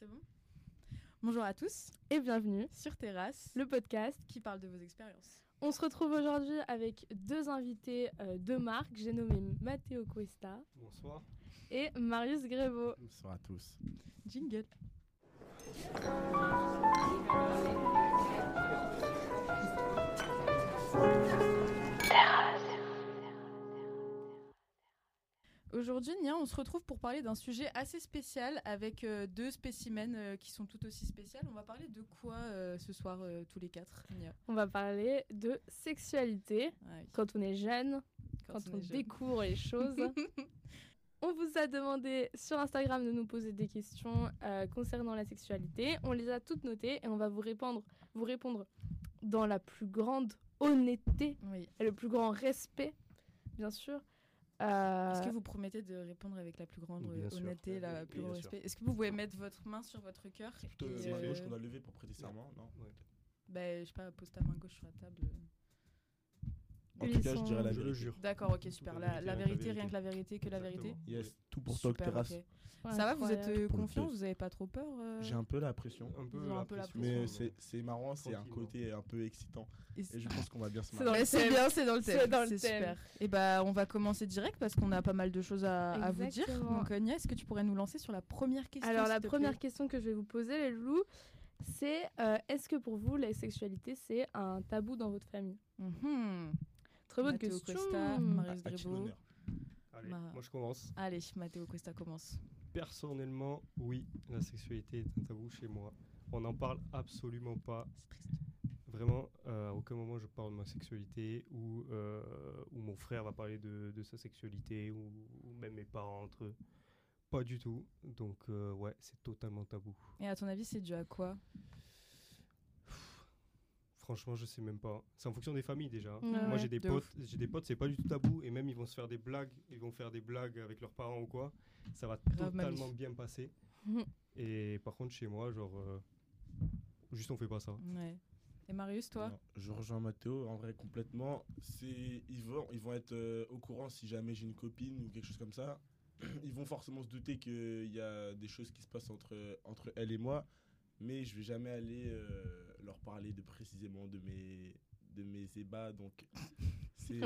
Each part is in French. C'est bon ? Bonjour à tous et bienvenue sur Terrasse, le podcast qui parle de vos expériences. On se retrouve aujourd'hui avec deux invités de marque, j'ai nommé Matteo Cuesta. Bonsoir. Et Marius Grébo. Bonsoir à tous. Jingle. Terrasse. Aujourd'hui, Nia, on se retrouve pour parler d'un sujet assez spécial avec deux spécimens qui sont tout aussi spéciales. On va parler de quoi ce soir, tous les quatre, Nia ? On va parler de sexualité, quand on est jeune, quand on découvre les choses. On vous a demandé sur Instagram de nous poser des questions concernant la sexualité. On les a toutes notées et on va vous répondre dans la plus grande honnêteté et le plus grand respect, bien sûr. Est-ce que vous promettez de répondre avec la plus grande honnêteté, la plus grande respect ? Est-ce que vous pouvez mettre votre main sur votre cœur ? C'est plutôt la main gauche qu'on a levée pour prêter serment, non ? Je sais pas, pose ta main gauche sur la table. En tout cas, je dirais la vérité. Je le jure. D'accord, ok, super. La vérité, rien que la vérité, que la vérité. Yes, tout pour toi, Terrasse. Okay. Ouais, ça va, vous êtes confiants, vous n'avez pas trop peur J'ai un peu la pression. Mais c'est marrant, c'est un côté un peu excitant. Et je pense qu'on va bien se marrer. C'est bien, c'est dans le thème. C'est super. Et bah, on va commencer direct parce qu'on a pas mal de choses à vous dire. Donc, Nia, est-ce que tu pourrais nous lancer sur la première question ? Alors, la première question que je vais vous poser, les loulous, c'est est-ce que pour vous, la sexualité, c'est un tabou dans votre famille ? Très bonne Matteo question. Cuesta, Marius Grébo. Allez, moi je commence. Allez, Matteo Cuesta commence. Personnellement, oui, la sexualité est un tabou chez moi. On n'en parle absolument pas. C'est triste. Vraiment, à aucun moment je parle de ma sexualité ou mon frère va parler de sa sexualité ou même mes parents entre eux. Pas du tout. Donc, ouais, c'est totalement tabou. Et à ton avis, c'est dû à quoi ? Franchement, je sais même pas. C'est en fonction des familles déjà. Moi, j'ai des potes, c'est pas du tout tabou et même ils vont se faire des blagues, avec leurs parents ou quoi. Ça va totalement bien passer. Et par contre, chez moi, genre juste on fait pas ça. Ouais. Et Marius, toi ? Je rejoins Matteo en vrai complètement. Ils vont être au courant si jamais j'ai une copine ou quelque chose comme ça. Ils vont forcément se douter qu'il y a des choses qui se passent entre elle et moi, mais je vais jamais aller leur parler de précisément de mes ébats, donc c'est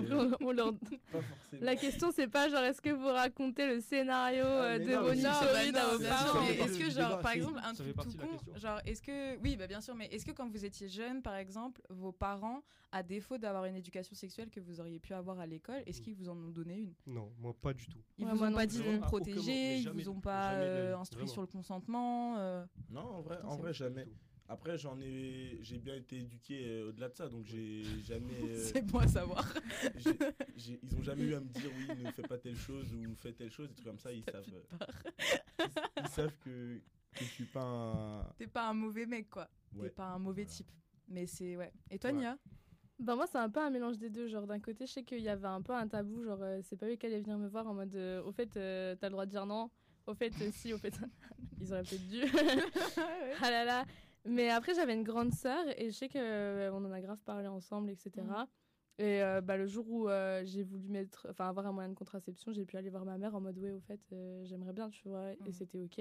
la question c'est pas genre est-ce que vous racontez le scénario de vos histories à vos parents, mais est-ce que genre par exemple un truc tout con, genre est-ce que oui bah bien sûr, mais est-ce que quand vous étiez jeune par exemple vos parents à défaut d'avoir une éducation sexuelle que vous auriez pu avoir à l'école, est-ce qu'ils vous en ont donné une ? Non, moi pas du tout. Ils vous ont pas dit vous protéger, ils vous ont pas instruit sur le consentement. Non, en vrai jamais. Après, j'ai bien été éduqué au-delà de ça, donc j'ai jamais... C'est bon à savoir. Ils n'ont jamais eu à me dire, oui, ne fais pas telle chose ou fais telle chose, des trucs comme ça, ils savent que je suis pas un... T'es pas un mauvais mec, quoi. Ouais. T'es pas un mauvais type. Mais c'est... Ouais. Et toi, Nia ? Ben moi, c'est un peu un mélange des deux. Genre, d'un côté, je sais qu'il y avait un peu un tabou, genre, c'est pas eux qui allaient venir me voir en mode, au fait, t'as le droit de dire non, au fait, si, au fait... Ils auraient peut-être dû. Ah là là. Mais après, j'avais une grande sœur et je sais qu'on en a grave parlé ensemble, etc. Et le jour où j'ai voulu avoir un moyen de contraception, j'ai pu aller voir ma mère en mode « Ouais, au fait, j'aimerais bien, tu vois. » Et c'était OK.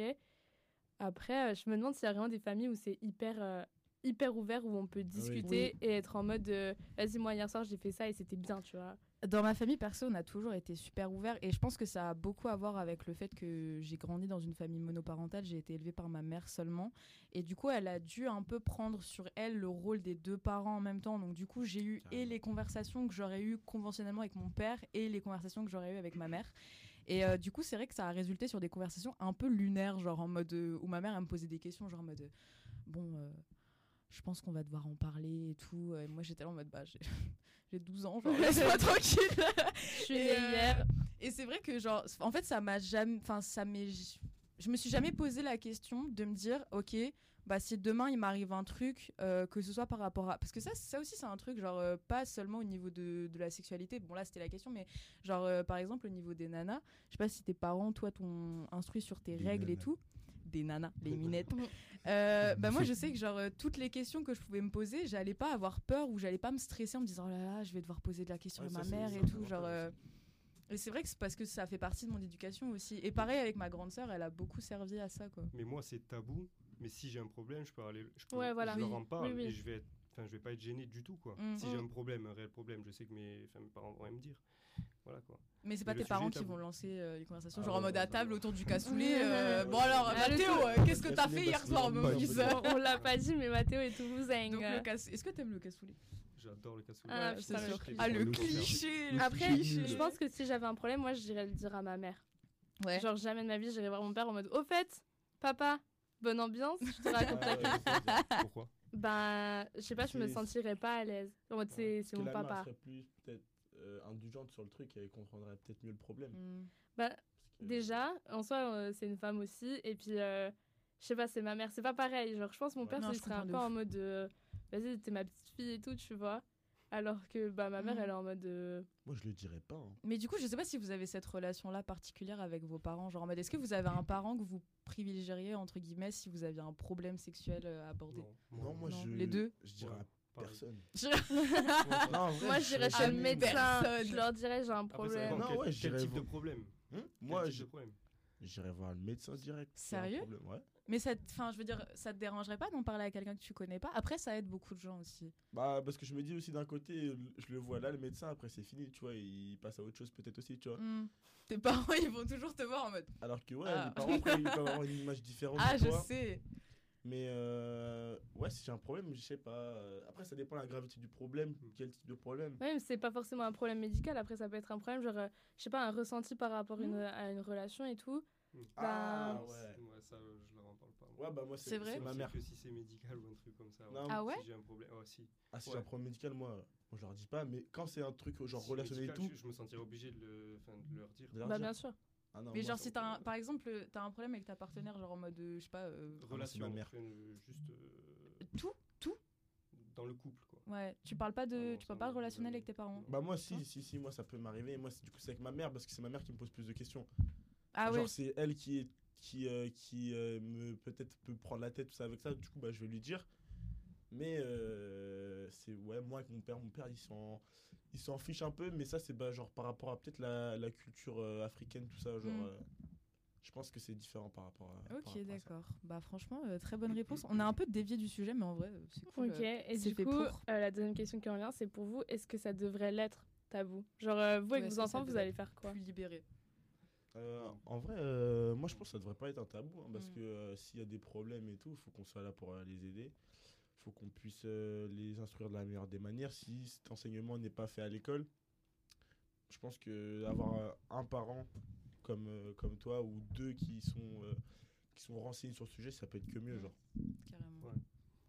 Après, je me demande s'il y a vraiment des familles où c'est hyper, hyper ouvert, où on peut discuter et être en mode « Vas-y, moi, hier soir, j'ai fait ça et c'était bien, tu vois. » Dans ma famille, perso, on a toujours été super ouverts et je pense que ça a beaucoup à voir avec le fait que j'ai grandi dans une famille monoparentale, j'ai été élevée par ma mère seulement et du coup, elle a dû un peu prendre sur elle le rôle des deux parents en même temps. Donc du coup, j'ai eu et les conversations que j'aurais eues conventionnellement avec mon père et les conversations que j'aurais eues avec ma mère. Et du coup, c'est vrai que ça a résulté sur des conversations un peu lunaires, genre en mode où ma mère, elle me posait des questions, genre en mode je pense qu'on va devoir en parler et tout. Et moi, j'étais là en mode j'ai 12 ans, genre laisse-moi tranquille. Je suis née hier. Et c'est vrai que genre en fait je me suis jamais posé la question de me dire OK, bah si demain il m'arrive un truc que ce soit par rapport à parce que ça aussi c'est un truc genre pas seulement au niveau de la sexualité. Bon là c'était la question mais genre par exemple au niveau des nanas, je sais pas si tes parents toi t'ont instruit sur tes règles et tout. Des nanas, les minettes. Moi, je sais que genre toutes les questions que je pouvais me poser, j'allais pas avoir peur ou j'allais pas me stresser en me disant « Oh là là, je vais devoir poser de la question à ma mère et tout. » Et c'est vrai que c'est parce que ça fait partie de mon éducation aussi. Et pareil avec ma grande sœur, elle a beaucoup servi à ça, quoi. Mais moi, c'est tabou. Mais si j'ai un problème, je peux aller, je leur en parle et je vais être... Enfin, je vais pas être gêné du tout, quoi. Si j'ai un problème, un réel problème, je sais que mes parents vont me dire. Voilà, quoi. Mais c'est pas tes parents qui vont lancer les conversations, genre en mode à table autour du cassoulet. Bon alors, Matteo, qu'est-ce que t'as fait hier soir, Maurice? On l'a pas dit, mais Matteo est toulousain. Est-ce que t'aimes le cassoulet? J'adore le cassoulet. Ah, le cliché. Après, je pense que si j'avais un problème, moi, j'irais le dire à ma mère. Ouais. Genre jamais de ma vie, j'irais voir mon père en mode, au fait, papa, bonne ambiance. Je te raconte. Pourquoi? Bah, je sais pas, je me sentirais pas à l'aise. Ouais, c'est mon papa. Elle serait plus peut-être indulgente sur le truc et elle comprendrait peut-être mieux le problème. Bah, déjà, en soi, c'est une femme aussi. Et puis, je sais pas, c'est ma mère, c'est pas pareil. Genre, je pense que mon père, il serait un peu en mode vas-y, t'es ma petite fille et tout, tu vois. Alors que bah, ma mère, elle est en mode... Moi, je le dirais pas. Hein. Mais du coup, je sais pas si vous avez cette relation-là particulière avec vos parents. Genre en mode, est-ce que vous avez un parent que vous privilégieriez, entre guillemets, si vous aviez un problème sexuel à aborder? Non, moi, non. Les deux? Je dirais à personne. Moi, je dirais chez le médecin. Je leur dirais, j'ai un problème. Ah, non, ouais, quel type de problème? Moi, j'irais voir le médecin direct. Sérieux? Ouais. Mais ça, je veux dire, ça te dérangerait pas d'en parler à quelqu'un que tu connais pas? Après, ça aide beaucoup de gens aussi. Bah, parce que je me dis aussi, d'un côté, je le vois là, le médecin, après c'est fini, tu vois, il passe à autre chose peut-être aussi, tu vois. Tes parents, ils vont toujours te voir en mode... Alors que ouais, mes parents, après, ils peuvent avoir une image différente. Ah, je sais. Mais ouais, si j'ai un problème, je sais pas. Après, ça dépend de la gravité du problème, quel type de problème. Ouais, mais c'est pas forcément un problème médical. Après, ça peut être un problème, genre, je sais pas, un ressenti par rapport à une relation et tout. Ah ouais, ça je leur en parle pas. Ouais, bah moi c'est vrai, c'est ma mère que si c'est médical ou un truc comme ça. Non, ah ouais, si j'ai un problème aussi. Ah si j'ai un problème médical, moi je leur dis pas, mais quand c'est un truc genre si relationnel et tout, je me sentirais obligé de leur dire. Bah bien sûr. Ah non, mais genre si t'as par exemple t'as un problème avec ta partenaire, genre en mode je sais pas relation, ma mère juste tout dans le couple, quoi. Ouais, tu parles pas de tu peux pas relationnel avec tes parents. Bah moi si moi ça peut m'arriver, moi du coup c'est avec ma mère parce que c'est ma mère qui me pose plus de questions. Ah genre, oui. C'est elle qui me peut-être peut prendre la tête tout ça avec ça. Du coup, bah, je vais lui dire. Mais c'est ouais, moi avec mon père, il s'en fiche un peu. Mais ça, c'est bah, genre par rapport à peut-être la culture africaine, tout ça. Genre, je pense que c'est différent par rapport à. Ok, d'accord. À ça. Bah franchement, très bonne réponse. On a un peu dévié du sujet, mais en vrai, c'est cool. Ok. Et du coup, la deuxième question qui en vient, c'est pour vous. Est-ce que ça devrait l'être tabou? Genre, vous avec vos enfants, vous allez faire quoi? Plus libéré. En vrai, moi je pense que ça devrait pas être un tabou, hein, parce que s'il y a des problèmes et tout, faut qu'on soit là pour les aider, faut qu'on puisse les instruire de la meilleure des manières. Si cet enseignement n'est pas fait à l'école, je pense que avoir un parent comme toi ou deux qui sont renseignés sur le sujet, ça peut être que mieux, genre. Carrément. Ouais.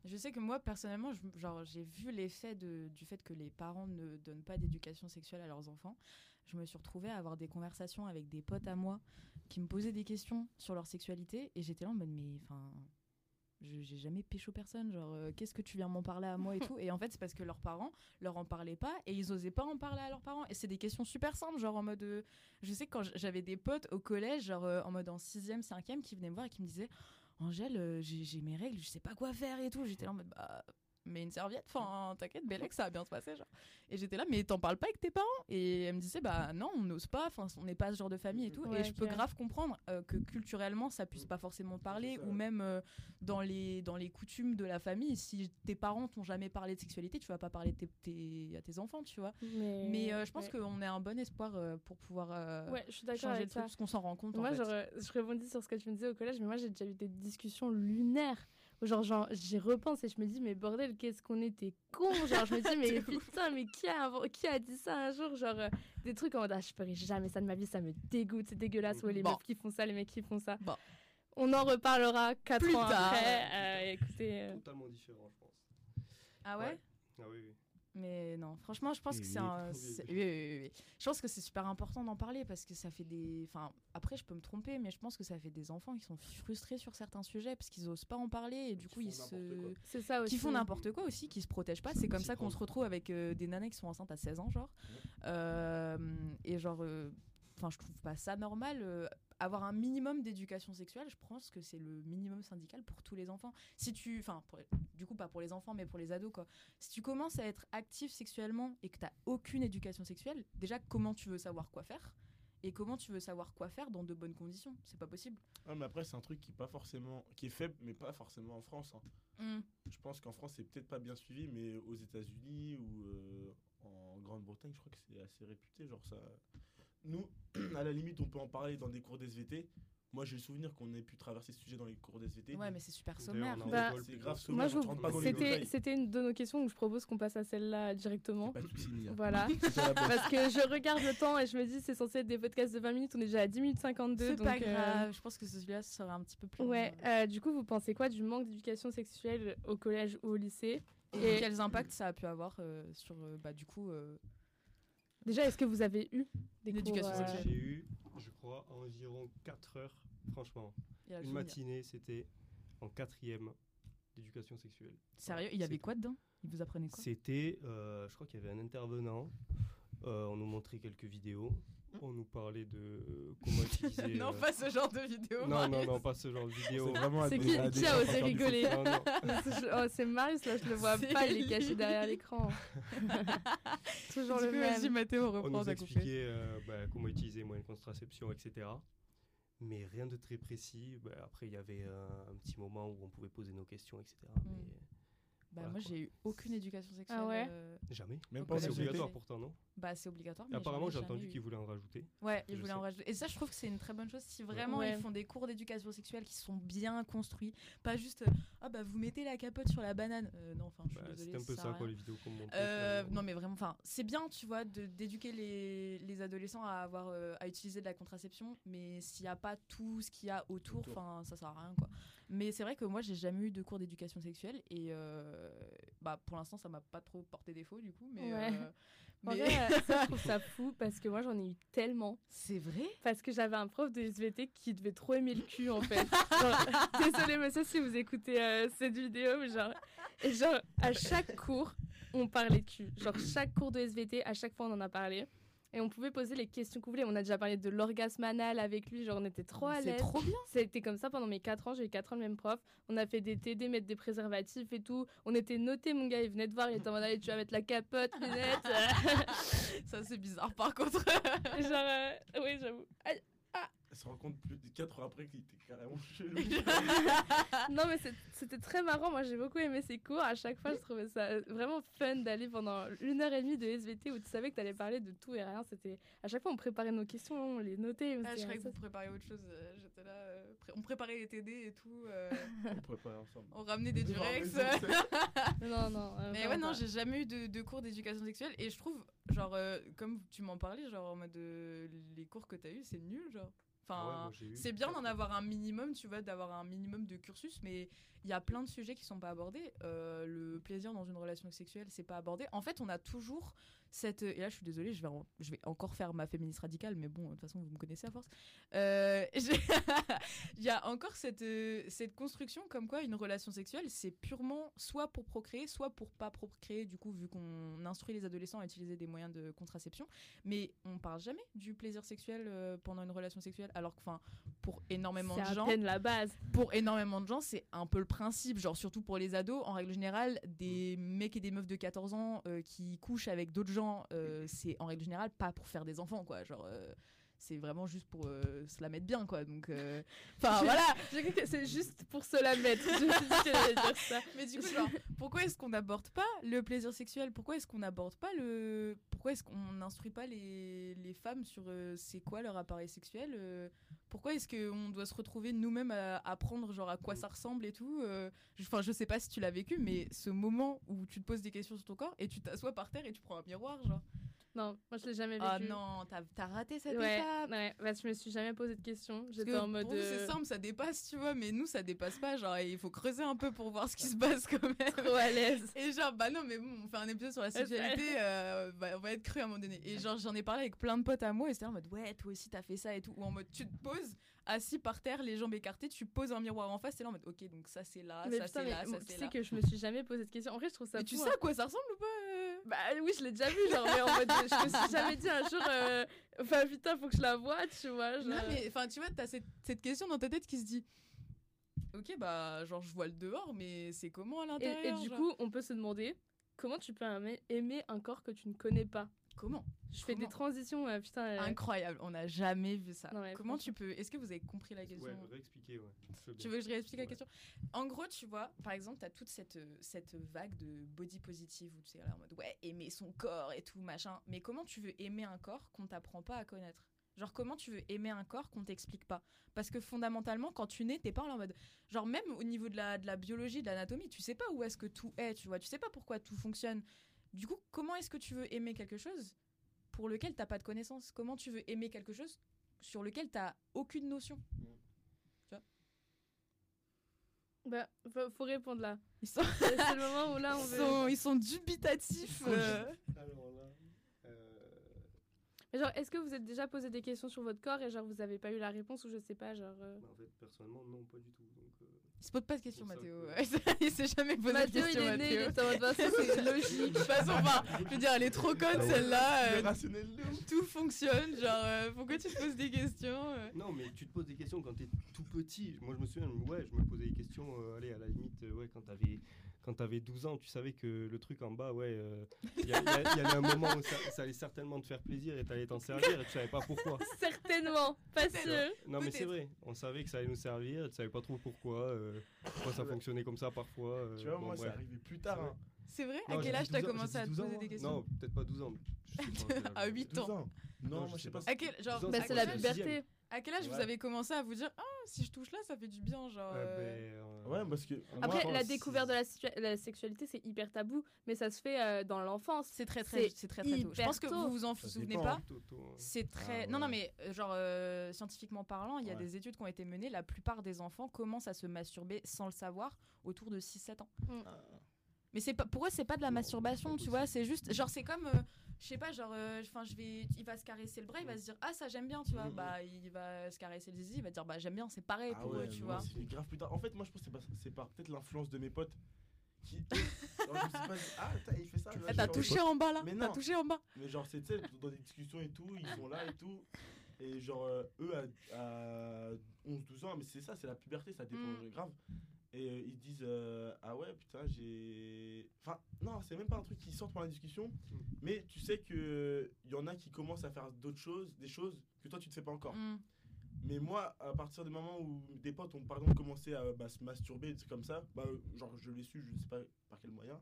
Je sais que moi, personnellement, genre, j'ai vu l'effet du fait que les parents ne donnent pas d'éducation sexuelle à leurs enfants. Je me suis retrouvée à avoir des conversations avec des potes à moi qui me posaient des questions sur leur sexualité. Et j'étais là en mode, mais enfin, j'ai jamais pécho personne. Genre, qu'est-ce que tu viens m'en parler à moi et tout. Et en fait, c'est parce que leurs parents leur en parlaient pas et ils osaient pas en parler à leurs parents. Et c'est des questions super simples, genre en mode... je sais que quand j'avais des potes au collège, genre en mode en 6e, 5e, qui venaient me voir et qui me disaient... Angèle, j'ai mes règles, je sais pas quoi faire et tout. J'étais là en mode, bah, mais une serviette, enfin, t'inquiète, Bellex, ça va bien se passer, genre. Et j'étais là, mais t'en parles pas avec tes parents? Et elle me disait, bah, non, on n'ose pas, enfin, on n'est pas ce genre de famille et tout. Ouais, et je peux grave comprendre que culturellement, ça puisse pas forcément parler, ou même dans les coutumes de la famille. Si tes parents t'ont jamais parlé de sexualité, tu vas pas parler à tes enfants, tu vois. Mais je pense qu'on a un bon espoir pour pouvoir changer le truc, parce qu'on s'en rend compte. Moi, en fait. Genre, je rebondis sur ce que tu me disais au collège, mais moi, j'ai déjà eu des discussions lunaires. Genre, j'y repense et je me dis, mais bordel, qu'est-ce qu'on était cons! Genre, je me dis, mais putain, mais qui a dit ça un jour? Genre, des trucs en mode, je ferai jamais ça de ma vie, ça me dégoûte, c'est dégueulasse. Ouais, les meufs qui font ça, les mecs qui font ça. Bon. On en reparlera 4 ans après. Écoutez. Totalement différent, je pense. Ah ouais? Ah oui. Mais non, franchement, je pense que c'est un... Oui. Je pense que c'est super important d'en parler parce que ça fait des... Enfin, après, je peux me tromper, mais je pense que ça fait des enfants qui sont frustrés sur certains sujets parce qu'ils osent pas en parler et du coup, ils se... C'est ça aussi. Qui font n'importe quoi aussi, qui se protègent pas. C'est comme ça qu'on se retrouve avec des nanas qui sont enceintes à 16 ans, genre. Et genre... Enfin, je trouve pas ça normal. Avoir un minimum d'éducation sexuelle, je pense que c'est le minimum syndical pour tous les enfants. Si tu... Enfin, du coup, pas pour les enfants, mais pour les ados, quoi. Si tu commences à être actif sexuellement et que t'as aucune éducation sexuelle, déjà, comment tu veux savoir quoi faire ? Et comment tu veux savoir quoi faire dans de bonnes conditions? C'est pas possible. Ouais, mais après, c'est un truc qui est, pas forcément... qui est faible, mais pas forcément en France. Hein. Mm. Je pense qu'en France, c'est peut-être pas bien suivi, mais aux États-Unis ou en Grande-Bretagne, je crois que c'est assez réputé. Genre ça... Nous, à la limite, on peut en parler dans des cours d'SVT. Moi, j'ai le souvenir qu'on ait pu traverser ce sujet dans les cours d'SVT. Ouais, mais c'est super sommaire. Bah, c'est grave sommaire. C'était une de nos questions où je propose qu'on passe à celle-là directement. Pas de soucis, voilà. Parce que je regarde le temps et je me dis, c'est censé être des podcasts de 20 minutes. On est déjà à 10 minutes 52. C'est pas grave. Je pense que celui-là sera un petit peu plus. Ouais. Du coup, vous pensez quoi du manque d'éducation sexuelle au collège ou au lycée? Et quels impacts ça a pu avoir sur, du coup... Déjà, est-ce que vous avez eu des éducations sexuelles? J'ai eu, je crois, environ 4 heures, franchement. Une matinée, c'était en 4e d'éducation sexuelle. Sérieux? Il y avait quoi dedans? Il vous apprenait quoi? C'était, je crois qu'il y avait un intervenant, on nous montrait quelques vidéos, on nous parlait de comment utiliser... non, pas ce genre de vidéo, non, Marius. Non, pas ce genre de vidéo. C'est qui a osé rigoler? Oh, c'est Marius, là, je le vois pas, il est caché derrière l'écran. Toujours le même. Matteo, on nous expliquait comment utiliser les moyens de contraception, etc. Mais rien de très précis. Bah, après, il y avait un petit moment où on pouvait poser nos questions, etc. Mm. Mais... Bah, voilà, moi, j'ai eu aucune éducation sexuelle. Ah ouais. Jamais. Même pas. C'est obligatoire pourtant, non? Bah, c'est obligatoire. Mais apparemment, j'ai entendu qu'ils voulaient en rajouter. Ouais, ils voulaient en rajouter. Et ça, je trouve que c'est une très bonne chose si vraiment ils font des cours d'éducation sexuelle qui sont bien construits. Pas juste, vous mettez la capote sur la banane. Non, enfin, je suis désolée. C'est un peu ça, quoi, les vidéos qu'on montre. Non, mais vraiment, enfin, c'est bien, tu vois, d'éduquer les adolescents à utiliser de la contraception, mais s'il n'y a pas tout ce qu'il y a autour, enfin, ça sert à rien, quoi. Mais c'est vrai que moi, j'ai jamais eu de cours d'éducation sexuelle et. Pour l'instant ça m'a pas trop porté défaut du coup mais, ouais. Mais... En vrai, ça, je trouve ça fou parce que moi j'en ai eu tellement. C'est vrai? Parce que j'avais un prof de SVT qui devait trop aimer le cul en fait. Désolé monsieur si vous écoutez cette vidéo mais genre à chaque cours on parlait de cul, genre chaque cours de SVT à chaque fois on en a parlé. Et on pouvait poser les questions qu'on voulait. On a déjà parlé de l'orgasme anal avec lui. Genre, on était trop à l'aise. C'est trop bien. C'était comme ça pendant mes 4 ans. J'ai eu 4 ans le même prof. On a fait des TD, mettre des préservatifs et tout. On était notés. Mon gars, il venait te voir. Il était en mode, allez, tu vas mettre la capote, lunettes. Ça, c'est bizarre, par contre. Oui, j'avoue. Aïe. Elle se rend compte plus de 4 heures après qu'il était carrément chelou. Non, mais c'était très marrant. Moi, j'ai beaucoup aimé ces cours. À chaque fois, je trouvais ça vraiment fun d'aller pendant 1h30 de SVT où tu savais que tu allais parler de tout et rien. C'était... À chaque fois, on préparait nos questions, on les notait. Je croyais que vous prépariez autre chose. J'étais là. On préparait les TD et tout. On préparait ensemble. On ramenait des Durex. Non. Mais ouais, non, j'ai jamais eu de cours d'éducation sexuelle. Et je trouve, genre, comme tu m'en parlais, genre, en mode les cours que tu as eu, c'est nul, genre. Enfin, ouais, c'est bien d'en avoir un minimum, tu vois, d'avoir un minimum de cursus, mais il y a plein de sujets qui sont pas abordés. Le plaisir dans une relation sexuelle, c'est pas abordé. En fait, on a toujours cette... Et là, je suis désolée, je vais encore faire ma féministe radicale, mais bon, de toute façon, vous me connaissez à force. Il y a encore cette construction comme quoi une relation sexuelle, c'est purement soit pour procréer, soit pour pas procréer, du coup, vu qu'on instruit les adolescents à utiliser des moyens de contraception. Mais on parle jamais du plaisir sexuel pendant une relation sexuelle. Alors que, enfin, pour énormément de gens, c'est à peine la base. Pour énormément de gens, c'est un peu le principe. Genre, surtout pour les ados, en règle générale, des mecs et des meufs de 14 ans qui couchent avec d'autres gens, c'est en règle générale pas pour faire des enfants, quoi. Genre, c'est vraiment juste pour se la mettre bien, quoi. Donc, enfin, voilà. J'ai cru que c'est juste pour se la mettre. Je sais que j'allais dire ça. Mais du coup, genre, pourquoi est-ce qu'on n'aborde pas le plaisir sexuel? Pourquoi est-ce qu'on n'aborde pas le... Pourquoi est-ce qu'on n'instruit pas les femmes sur c'est quoi leur appareil sexuel? Pourquoi est-ce qu'on doit se retrouver nous-mêmes à apprendre genre à quoi ça ressemble et tout? Enfin, je sais pas si tu l'as vécu, mais ce moment où tu te poses des questions sur ton corps et tu t'assois par terre et tu prends un miroir, genre... Non, moi je l'ai jamais vécu. Ah non, t'as raté cette étape. Ouais, bah, je me suis jamais posé de questions. J'étais en mode... Pour nous, c'est simple, ça dépasse, tu vois, mais nous, ça dépasse pas. Genre, il faut creuser un peu pour voir ce qui se passe quand même. Trop à l'aise. Et genre, bah non, mais bon, on fait un épisode sur la sexualité, on va être cru à un moment donné. Et genre, j'en ai parlé avec plein de potes à moi, et c'était en mode, ouais, toi aussi, t'as fait ça et tout. Ou en mode, tu te poses, assis par terre, les jambes écartées, tu poses un miroir en face, et là, en mode, ok, donc ça, c'est là, mais ça, putain, c'est là, ça, c'est là. Tu sais que je me suis jamais posé de questions. En vrai, je trouve ça... Et tu sais à quoi ça ressemble ou pas? Bah oui, je l'ai déjà vu, genre, mais en mode... Je me suis jamais dit un jour, enfin putain, faut que je la voie, tu vois. Non, mais enfin, tu vois, t'as cette question dans ta tête qui se dit, ok, bah, genre, je vois le dehors, mais c'est comment à l'intérieur? Et du coup, on peut se demander, comment tu peux aimer un corps que tu ne connais pas? Comment je fais des transitions, putain. Incroyable, on n'a jamais vu ça. Non, ouais, comment tu peux... Est-ce que vous avez compris la question? Ouais, réexpliquer, ouais. Tu veux que je réexplique la question? En gros, tu vois, par exemple, t'as toute cette vague de body positive où tu sais, là, en mode, ouais, aimer son corps et tout, machin. Mais comment tu veux aimer un corps qu'on t'apprend pas à connaître? Genre, comment tu veux aimer un corps qu'on t'explique pas? Parce que fondamentalement, quand tu nais, t'es pas en mode... Genre, même au niveau de la biologie, de l'anatomie, tu sais pas où est-ce que tout est, tu vois. Tu sais pas pourquoi tout fonctionne. Du coup, comment est-ce que tu veux aimer quelque chose pour lequel t'as pas de connaissances? Comment tu veux aimer quelque chose sur lequel t'as aucune notion? Tu vois? Bah, faut répondre là. C'est le moment où là, on veut... Ils sont dubitatifs. Alors là... Genre, est-ce que vous êtes déjà posé des questions sur votre corps et genre vous avez pas eu la réponse ou je sais pas, genre... Bah en fait, personnellement, non, pas du tout. Donc, il se pose pas de questions, Mathéo. Il s'est jamais posé de questions, Mathéo. Né, il est en mode, c'est logique. De toute façon, je veux dire, elle est trop conne, celle-là. Rationnel, tout fonctionne, genre, pourquoi tu te poses des questions? Non, mais tu te poses des questions quand t'es tout petit. Moi, je me souviens, ouais, je me posais des questions, allez, à la limite, ouais, quand t'avais 12 ans, tu savais que le truc en bas, ouais, il y avait un moment où ça allait certainement te faire plaisir et t'allais t'en servir et tu savais pas pourquoi. Certainement, pas sûr. Non mais c'est vrai, on savait que ça allait nous servir et tu savais pas trop pourquoi ça fonctionnait comme ça parfois. Tu vois, bon, moi, ouais. C'est arrivé plus tard. Hein. C'est vrai? Non, à quel âge t'as commencé à te poser des questions? Non, peut-être pas 12 ans. À 8 ans? Non, moi je sais pas. C'est la liberté. À quel âge vous avez commencé à vous dire « Ah, si je touche là, ça fait du bien », genre... Ouais, parce que... Après, la découverte de la sexualité, c'est hyper tabou, mais ça se fait dans l'enfance. C'est très tôt. Je pense que vous vous en souvenez pas. C'est très... Non, mais genre, scientifiquement parlant, il y a des études qui ont été menées. La plupart des enfants commencent à se masturber sans le savoir autour de 6-7 ans. Mais c'est pas, pour eux, c'est pas de la masturbation, tu vois, c'est juste... Genre, c'est comme, je sais pas, genre, il va se caresser le bras, il va se dire, ah, ça, j'aime bien, tu vois. Bah, il va se caresser le zizi, il va dire, bah, j'aime bien, c'est pareil pour eux, tu vois. C'est grave plus tard. En fait, moi, je pense que c'est par peut-être l'influence de mes potes qui... Genre, je me suis pas dit, ah, il fait ça. Tu vois, t'as touché en bas, là. Mais non. T'as touché en bas. Mais genre, c'est, tu sais, dans des discussions et tout, ils sont là et tout. Et genre, eux, à 11-12 ans, mais c'est ça, c'est la puberté, ça dépend grave. Et ils disent ah ouais putain j'ai... Enfin non, c'est même pas un truc qui sort par la discussion, mais tu sais que y en a qui commencent à faire d'autres choses, des choses que toi tu te fais pas encore. Mais moi à partir du moment où des potes ont par exemple commencé à se masturber, des trucs comme ça, genre je l'ai su, je ne sais pas par quel moyen.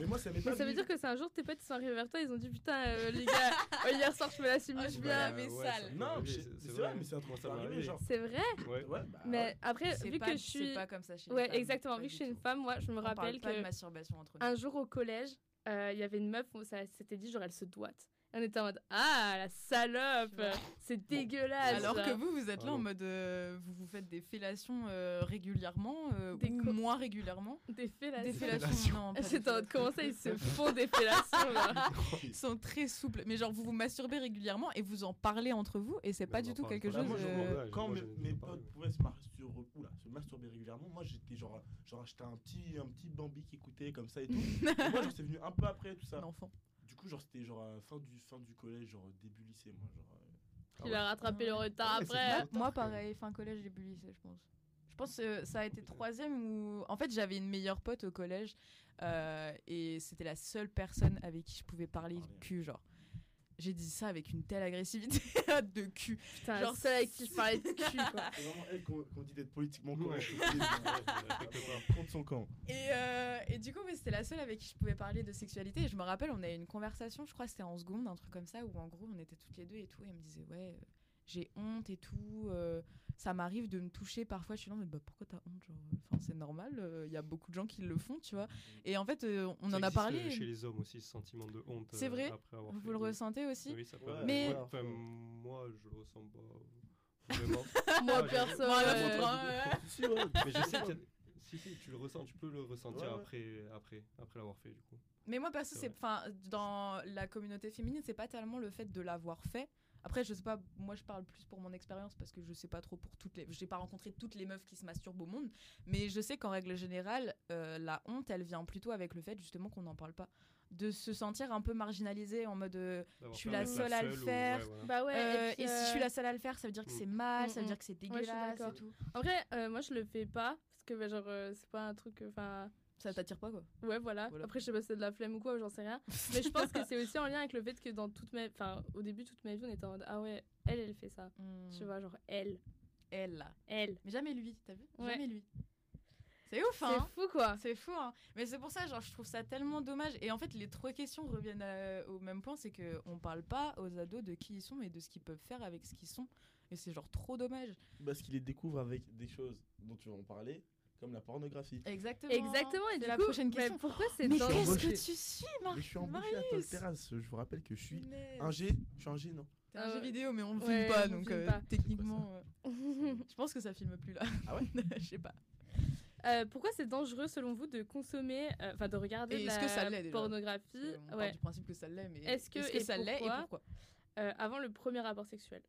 Mais moi ça m'est pas... Mais ça veut dire que c'est un jour tes potes ils sont arrivés vers toi, ils ont dit putain les gars, hier soir je me la suis mis bien mais sale. Non c'est vrai, mais c'est un truc ça m'arrive genre. C'est vrai. Ouais. Mais après vu que je suis... C'est pas comme ça chez les femmes. Ouais exactement, vu que je suis une femme, moi je me rappelle que masturbation entre nous. Un jour au collège, il y avait une meuf, ça s'était dit genre elle se doite. On était en mode « Ah, la salope ! C'est dégueulasse !» Alors que vous êtes là en mode « Vous vous faites des fellations régulièrement, ou moins régulièrement. » Des fellations. Non, j'étais en mode « Comment ça, ils se font des fellations ?» là. Ils sont très souples. Mais genre, vous vous masturbez régulièrement et vous en parlez entre vous et c'est pas du tout quelque chose... Quand mes potes pouvaient se masturber régulièrement, moi, j'étais genre... J'étais un petit Bambi qui écoutait comme ça et tout. Moi, genre, c'est venu un peu après tout ça. Un enfant. Du coup, genre, c'était genre fin du collège, genre début lycée, moi. Genre, il a rattrapé le retard après. Moi, pareil, fin collège, début lycée, je pense. Je pense que ça a été troisième où... En fait, j'avais une meilleure pote au collège et c'était la seule personne avec qui je pouvais parler de cul, genre. J'ai dit ça avec une telle agressivité de cul. Putain, genre celle avec qui je parlais de cul, quoi. C'est vraiment elle qu'on dit d'être politiquement correct. Contre son camp. Et du coup, mais c'était la seule avec qui je pouvais parler de sexualité. Et je me rappelle, on a eu une conversation, je crois que c'était en seconde, un truc comme ça, où en gros, on était toutes les deux et tout. Et elle me disait, ouais, j'ai honte et tout. Ça m'arrive de me toucher parfois. Je suis là, mais bah, pourquoi t'as honte, genre, enfin, c'est normal. Il y a beaucoup de gens qui le font, tu vois. Et en fait, on en a parlé. Chez les hommes aussi, ce sentiment de honte. C'est vrai. Vous le ressentez aussi? Oui, ça peut. Mais... Enfin, moi, je le ressens pas vraiment. Moi, personne. Mais je sais que si tu le ressens, tu peux le ressentir après l'avoir fait, du coup. Mais moi, perso, c'est, enfin, dans la communauté féminine, c'est pas tellement le fait de l'avoir fait. Après, je sais pas, moi je parle plus pour mon expérience parce que je sais pas trop pour toutes les... J'ai pas rencontré toutes les meufs qui se masturbent au monde, mais je sais qu'en règle générale, la honte, elle vient plutôt avec le fait justement qu'on n'en parle pas. De se sentir un peu marginalisée en mode je suis la seule à le faire. Ou... Ouais, voilà. Bah ouais, et si je suis la seule à le faire, ça veut dire que c'est mal, ça veut dire que c'est dégueulasse et tout. En vrai, moi je le fais pas parce que genre, c'est pas un truc... ça t'attire pas, quoi. Ouais, voilà. Après, je sais pas si c'est de la flemme ou quoi, j'en sais rien. Mais je pense que c'est aussi en lien avec le fait que dans toute ma... Enfin, au début, toute ma vie, on était en mode ah ouais, elle fait ça. Tu vois, genre elle. Elle, là. Elle. Mais jamais lui, t'as vu ? Ouais. Jamais lui. C'est ouf, hein. C'est fou, quoi. C'est fou, hein. Mais c'est pour ça, genre, je trouve ça tellement dommage. Et en fait, les trois questions reviennent au même point, c'est qu'on parle pas aux ados de qui ils sont, mais de ce qu'ils peuvent faire avec ce qu'ils sont. Et c'est genre trop dommage. Parce qu'ils les découvrent avec des choses dont tu vas en parler, comme la pornographie. Exactement. Exactement. Et c'est la prochaine question. Pourquoi c'est dans... Qu'est-ce que tu suis, Marius ? Je suis embauché à Terrasse. Je vous rappelle que je suis ingé. Je suis ingé, non ? Un jeu vidéo, mais on ne filme pas, donc techniquement... Je pense que ça filme plus, là. Ah ouais ? Je sais pas. Pourquoi c'est dangereux, selon vous, de consommer... Enfin, de regarder la pornographie ? On part du principe que ça l'est, mais est-ce que ça l'est et pourquoi ? Avant le premier rapport sexuel.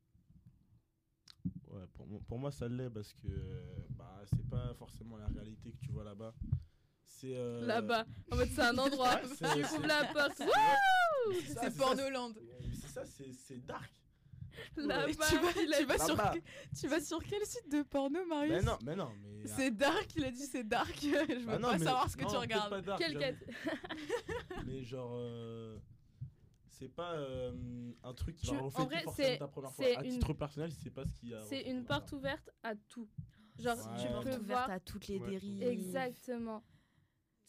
Ouais, pour moi, ça l'est, parce que c'est pas forcément la réalité que tu vois là-bas. C'est là-bas, en fait, c'est un endroit. Tu ouvres la porte. Wouh, c'est Pornoland. C'est ça, c'est dark. Là-bas, tu vas sur quel site de porno, Marius ? Mais non. C'est dark, il a dit c'est dark. Je veux pas savoir ce que tu regardes. Quelle quête ? Mais genre. C'est pas un truc qui va refaire tout forcément ta première fois. À titre personnel, c'est pas ce qu'il y a. C'est une porte ouverte à tout. Genre, tu peux voir à toutes les dérives. Exactement.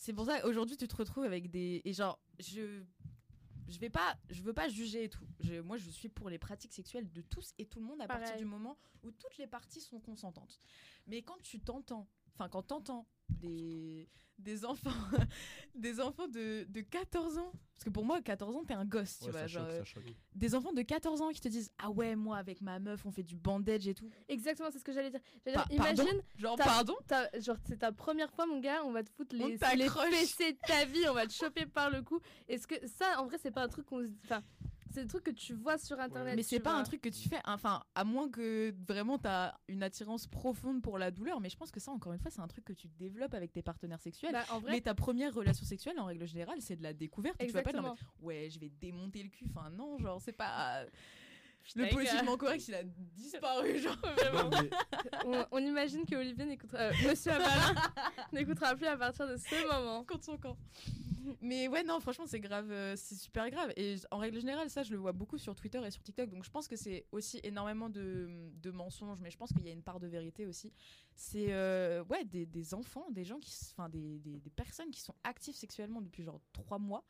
C'est pour ça aujourd'hui tu te retrouves avec des et genre je veux pas juger et tout. Moi je suis pour les pratiques sexuelles de tous et tout le monde à partir du moment où toutes les parties sont consentantes. Mais quand t'entends des enfants de 14 ans, parce que pour moi 14 ans t'es un gosse, tu vois, genre des enfants de 14 ans qui te disent ah ouais, moi avec ma meuf on fait du bandage et tout. Exactement, c'est ce que j'allais dire. Imagine genre c'est ta première fois, mon gars, on va te foutre les fessées de ta vie, on va te choper par le cou. Est-ce que ça en vrai c'est pas un truc qu'on se dit, enfin c'est des trucs que tu vois sur internet. Mais c'est pas un truc que tu fais, enfin, à moins que vraiment t'as une attirance profonde pour la douleur. Mais je pense que ça, encore une fois, c'est un truc que tu développes avec tes partenaires sexuels. En vrai, mais ta première relation sexuelle, en règle générale, c'est de la découverte. Exactement. Tu vas pas dire ouais, je vais démonter le cul. Enfin, non, genre, c'est pas. Le politiquement correct, il a disparu, genre, vraiment. On imagine que Olivier n'écoutera, Monsieur Amalin n'écoutera plus à partir de ce moment. Contre son camp. Mais ouais, non, franchement, c'est grave, c'est super grave. Et en règle générale, ça, je le vois beaucoup sur Twitter et sur TikTok. Donc, je pense que c'est aussi énormément de mensonges, mais je pense qu'il y a une part de vérité aussi. C'est des enfants, des gens qui, enfin, des personnes qui sont actives sexuellement depuis genre 3 mois.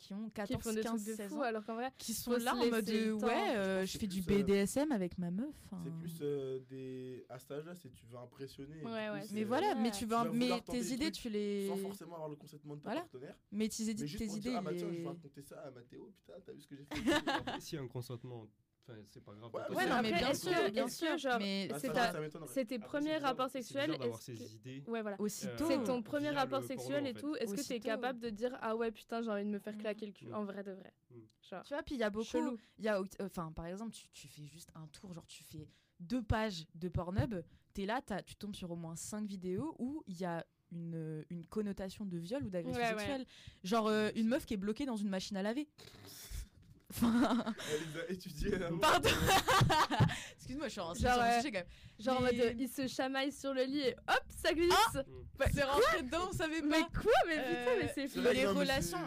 Qui ont 14, 15, 16 fou, ans, alors qu'en vrai, qui sont là en mode je fais du BDSM avec ma meuf. C'est plus à cet âge-là, c'est tu veux impressionner. Mais voilà, mais tes idées, tu les. Sans forcément avoir le consentement de ta partenaire. Mais tes idées, ah bah tiens, je vais raconter ça à Matteo, putain, t'as vu ce que j'ai fait. Si un consentement. Enfin, c'est pas grave. Ouais, non, mais bien sûr, genre, mais c'est tes premiers rapports sexuels. C'est ton premier rapport sexuel et tout. Est-ce que t'es capable de dire ah ouais, putain, j'ai envie de me faire claquer le cul en vrai de vrai. Genre, tu vois, puis il y a beaucoup. Par exemple, tu fais juste un tour, genre tu fais 2 pages de Pornhub, t'es là, tu tombes sur au moins 5 vidéos où il y a une connotation de viol ou d'agression sexuelle. Genre une meuf qui est bloquée dans une machine à laver. Enfin... Elle a étudié l'amour. Pardon. Excuse-moi, je suis en sujet quand même. Genre en mode, il se chamaille sur le lit et hop, ça glisse. C'est rentré dedans, on savait pas. Mais quoi, mais putain, mais c'est fou. Les relations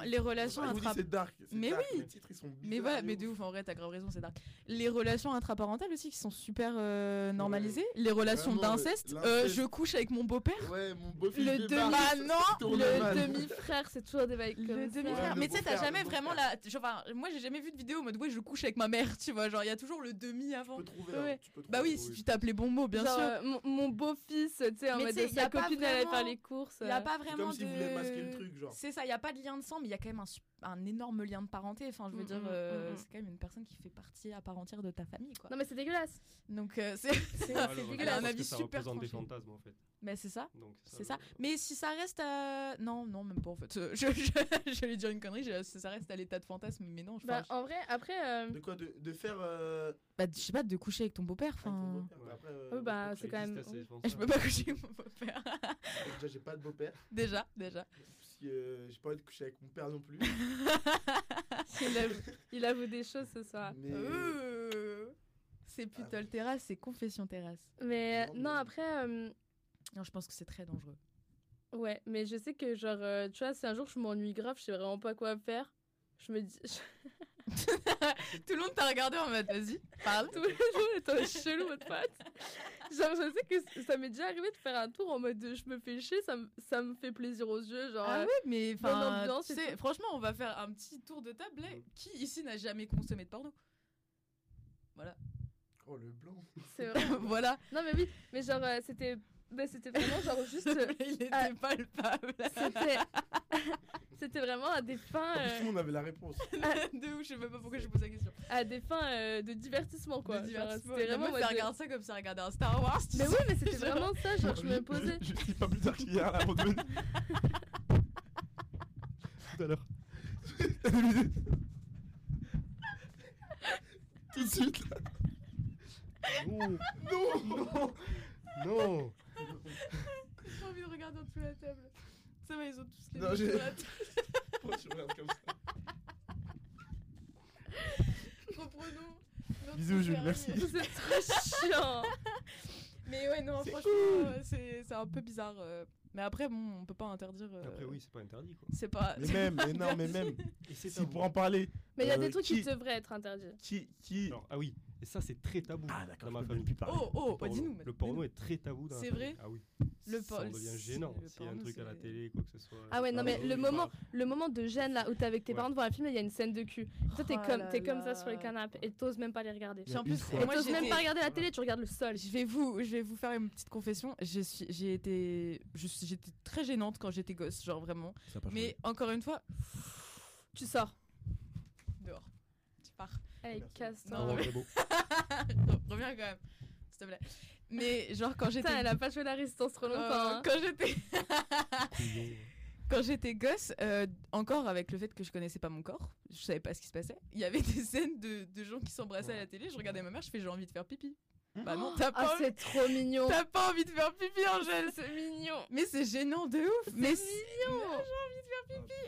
intraparentales. C'est dark. Mais oui. Les titres, ils sont bizarres. Mais voilà, mais de ouf, en vrai, t'as grave raison, c'est dark. Les relations intraparentales aussi qui sont super normalisées. Les relations d'inceste. Je couche avec mon beau-père. Ouais, mon beau-fils. Le demi-frère, c'est toujours des bails comme ça. Le demi-frère. Mais tu sais, t'as jamais vraiment la. Moi, j'ai jamais vu vidéo en mode ouais je couche avec ma mère, tu vois, genre il y a toujours le demi avant. Tu tapes les bons mots, bien genre, sûr. Mon beau-fils, tu sais, en mode sa copine allait faire les courses. Il y a pas vraiment comme si vous voulez masquer le truc, genre. C'est ça, il y a pas de lien de sang, mais il y a quand même un énorme lien de parenté, enfin je veux dire c'est quand même une personne qui fait partie à part entière de ta famille, quoi. Non mais c'est dégueulasse. Donc c'est dégueulasse, un avis super tranché. Des fantasmes en fait. Mais c'est ça. Donc c'est ça. Mais si ça reste à... non, même pas en fait. Je vais dire une connerie, si ça reste à l'état de fantasme, mais non, je pense. En vrai, après de quoi de faire je sais pas, de coucher avec ton beau-père, enfin. C'est quand même assez, je peux pas coucher avec mon beau-père. Déjà j'ai pas de beau-père. Déjà. J'ai pas envie de coucher avec mon père non plus. il avoue des choses ce soir. Mais... C'est plutôt le Terrasse, c'est confession Terrasse. Mais non, après... Non, je pense que c'est très dangereux. Ouais, mais je sais que, genre, tu vois, si un jour je m'ennuie grave, je sais vraiment pas quoi faire, je me dis... Tout le monde t'a regardé en mode, vas-y, parle. Tout le monde était chelou, votre pote. Genre, je sais que ça m'est déjà arrivé de faire un tour en mode, je me fais chier, ça me fait plaisir aux yeux, genre... Ah ouais, mais, enfin, tu sais, franchement, on va faire un petit tour de table, là. Qui, ici, n'a jamais consommé de porno? Voilà. Oh, le blanc. C'est vrai. Voilà. Non, mais oui, mais genre, c'était... Ben, c'était vraiment genre juste... il était palpable. C'était vraiment à des fins... Tout le monde avait la réponse. De ouf, je sais même pas pourquoi je pose la question. À des fins de divertissement, quoi. De divertissement. Genre, vraiment, moi, tu regardes ça comme si tu regardais un Star Wars. Mais oui, mais c'était vraiment ça, genre je me posais... Je suis pas plus tard qu'hier, là, pour devenir... Tout à l'heure. Tout de suite. Non. Non. Non. J'ai envie de regarder en dessous de la table. Ça va, ils ont tous les deux sur la table. Pourquoi tu regardes comme ça? Reprends-nous. Bisous, Jules, merci. C'est très chiant. Mais ouais, non, franchement, cool. C'est un peu bizarre. Mais après, bon, on peut pas interdire. Après, oui, c'est pas interdit, quoi. C'est pas. Mais même, mais non, mais même. Et c'est si pour en parler. Mais il y a des trucs qui devraient être interdits. Qui... Alors, ah oui. Et ça, c'est très tabou. Ah d'accord. Dans ma famille. Oh, dis-nous. Le porno est très tabou dans la famille. Ah oui. Ça devient gênant. S'il y a un truc à la télé, quoi que ce soit. Ah ouais, non, mais le moment de gêne là où t'es avec tes parents devant un film, il y a une scène de cul. Toi, t'es comme ça sur le canapé et t'oses même pas les regarder. En plus, t'oses même pas regarder la télé, tu regardes le sol. Je vais vous faire une petite confession. J'étais très gênante quand j'étais gosse, genre vraiment. Mais encore une fois, tu sors dehors. Part. Allez, casse-toi. Reviens quand même, s'il te plaît. Mais genre quand j'étais... Elle a pas joué la résistance trop longtemps. Hein. Quand j'étais gosse, encore avec le fait que je connaissais pas mon corps, je savais pas ce qui se passait, il y avait des scènes de gens qui s'embrassaient à la télé, je regardais ma mère, je fais j'ai envie de faire pipi. Bah non, t'as pas. Ah, c'est trop mignon. T'as pas envie de faire pipi, Angèle, c'est mignon. Mais c'est gênant de ouf. Mais c'est mignon. Non, j'ai envie de faire pipi.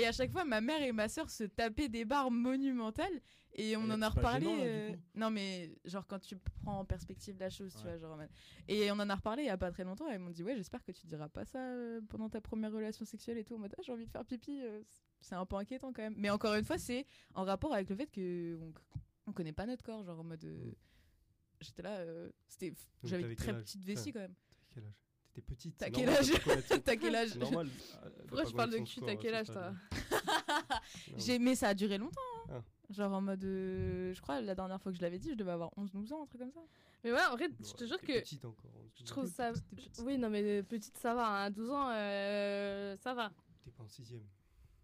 Et à chaque fois, ma mère et ma sœur se tapaient des barres monumentales et on en a reparlé. Gênant, là, non mais genre quand tu prends en perspective la chose, tu vois, genre. Et on en a reparlé il y a pas très longtemps et ils m'ont dit ouais, j'espère que tu diras pas ça pendant ta première relation sexuelle et tout. En mode ah, j'ai envie de faire pipi, c'est un peu inquiétant quand même. Mais encore une fois, c'est en rapport avec le fait que on connaît pas notre corps, genre en mode. J'étais là, j'avais une très petite vessie quand même. T'as quel âge? T'étais petite. T'as quel âge? Normal. Pourquoi je parle de cul? T'as quel âge toi? Mais ça a duré longtemps. Hein. Ah. Genre en mode. Je crois la dernière fois que je l'avais dit, je devais avoir 11-12 ans, un truc comme ça. Mais ouais, en vrai, je te jure que. Petite encore. Je trouve ça. Oui, non, mais petite, ça va. À 12 ans, ça va. T'es pas en 6ème.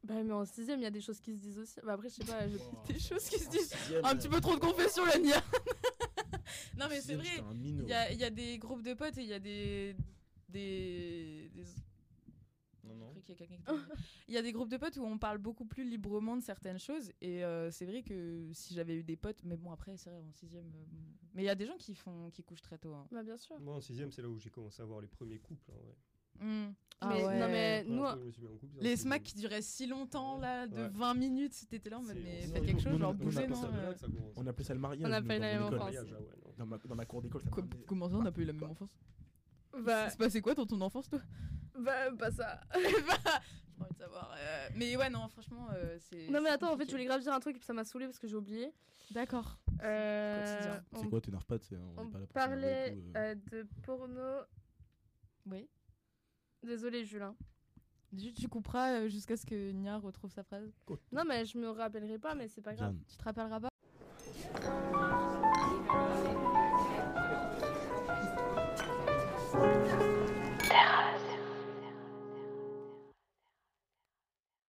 Bah mais en 6ème, il y a des choses qui se disent aussi. Bah après, je sais pas. Des choses qui se disent. Un petit peu trop de confession, la Nia. Non mais c'est vrai, il y a des groupes de potes et il y a des... Non. Il y a des groupes de potes où on parle beaucoup plus librement de certaines choses et c'est vrai que si j'avais eu des potes, mais bon après c'est vrai en 6ème, mais il y a des gens qui couchent très tôt. Hein. Bah bien sûr. Moi en 6ème c'est là où j'ai commencé à voir les premiers couples en vrai. Mmh. Ah mais, ouais. Non mais nous, couple, les smacks qui duraient si longtemps là, de 20 minutes, c'était là en mode mais faites quelque chose, genre bougez. On appelait ça le mariage. On a pas eu la même enfance. Dans ma cour d'école. Comment ça on a pas eu la même enfance? Bah c'est passé quoi dans ton enfance toi? Bah pas ça. J'ai envie de savoir. Mais ouais non franchement c'est. Non mais attends en fait je voulais grave dire un truc ça m'a saoulé parce que j'ai oublié. D'accord. C'est quoi t'énerve pas? On parlait de porno. Oui. Désolée, Jules. Tu couperas jusqu'à ce que Nia retrouve sa phrase. Non, mais je me rappellerai pas, mais c'est pas grave. Tu te rappelleras pas ?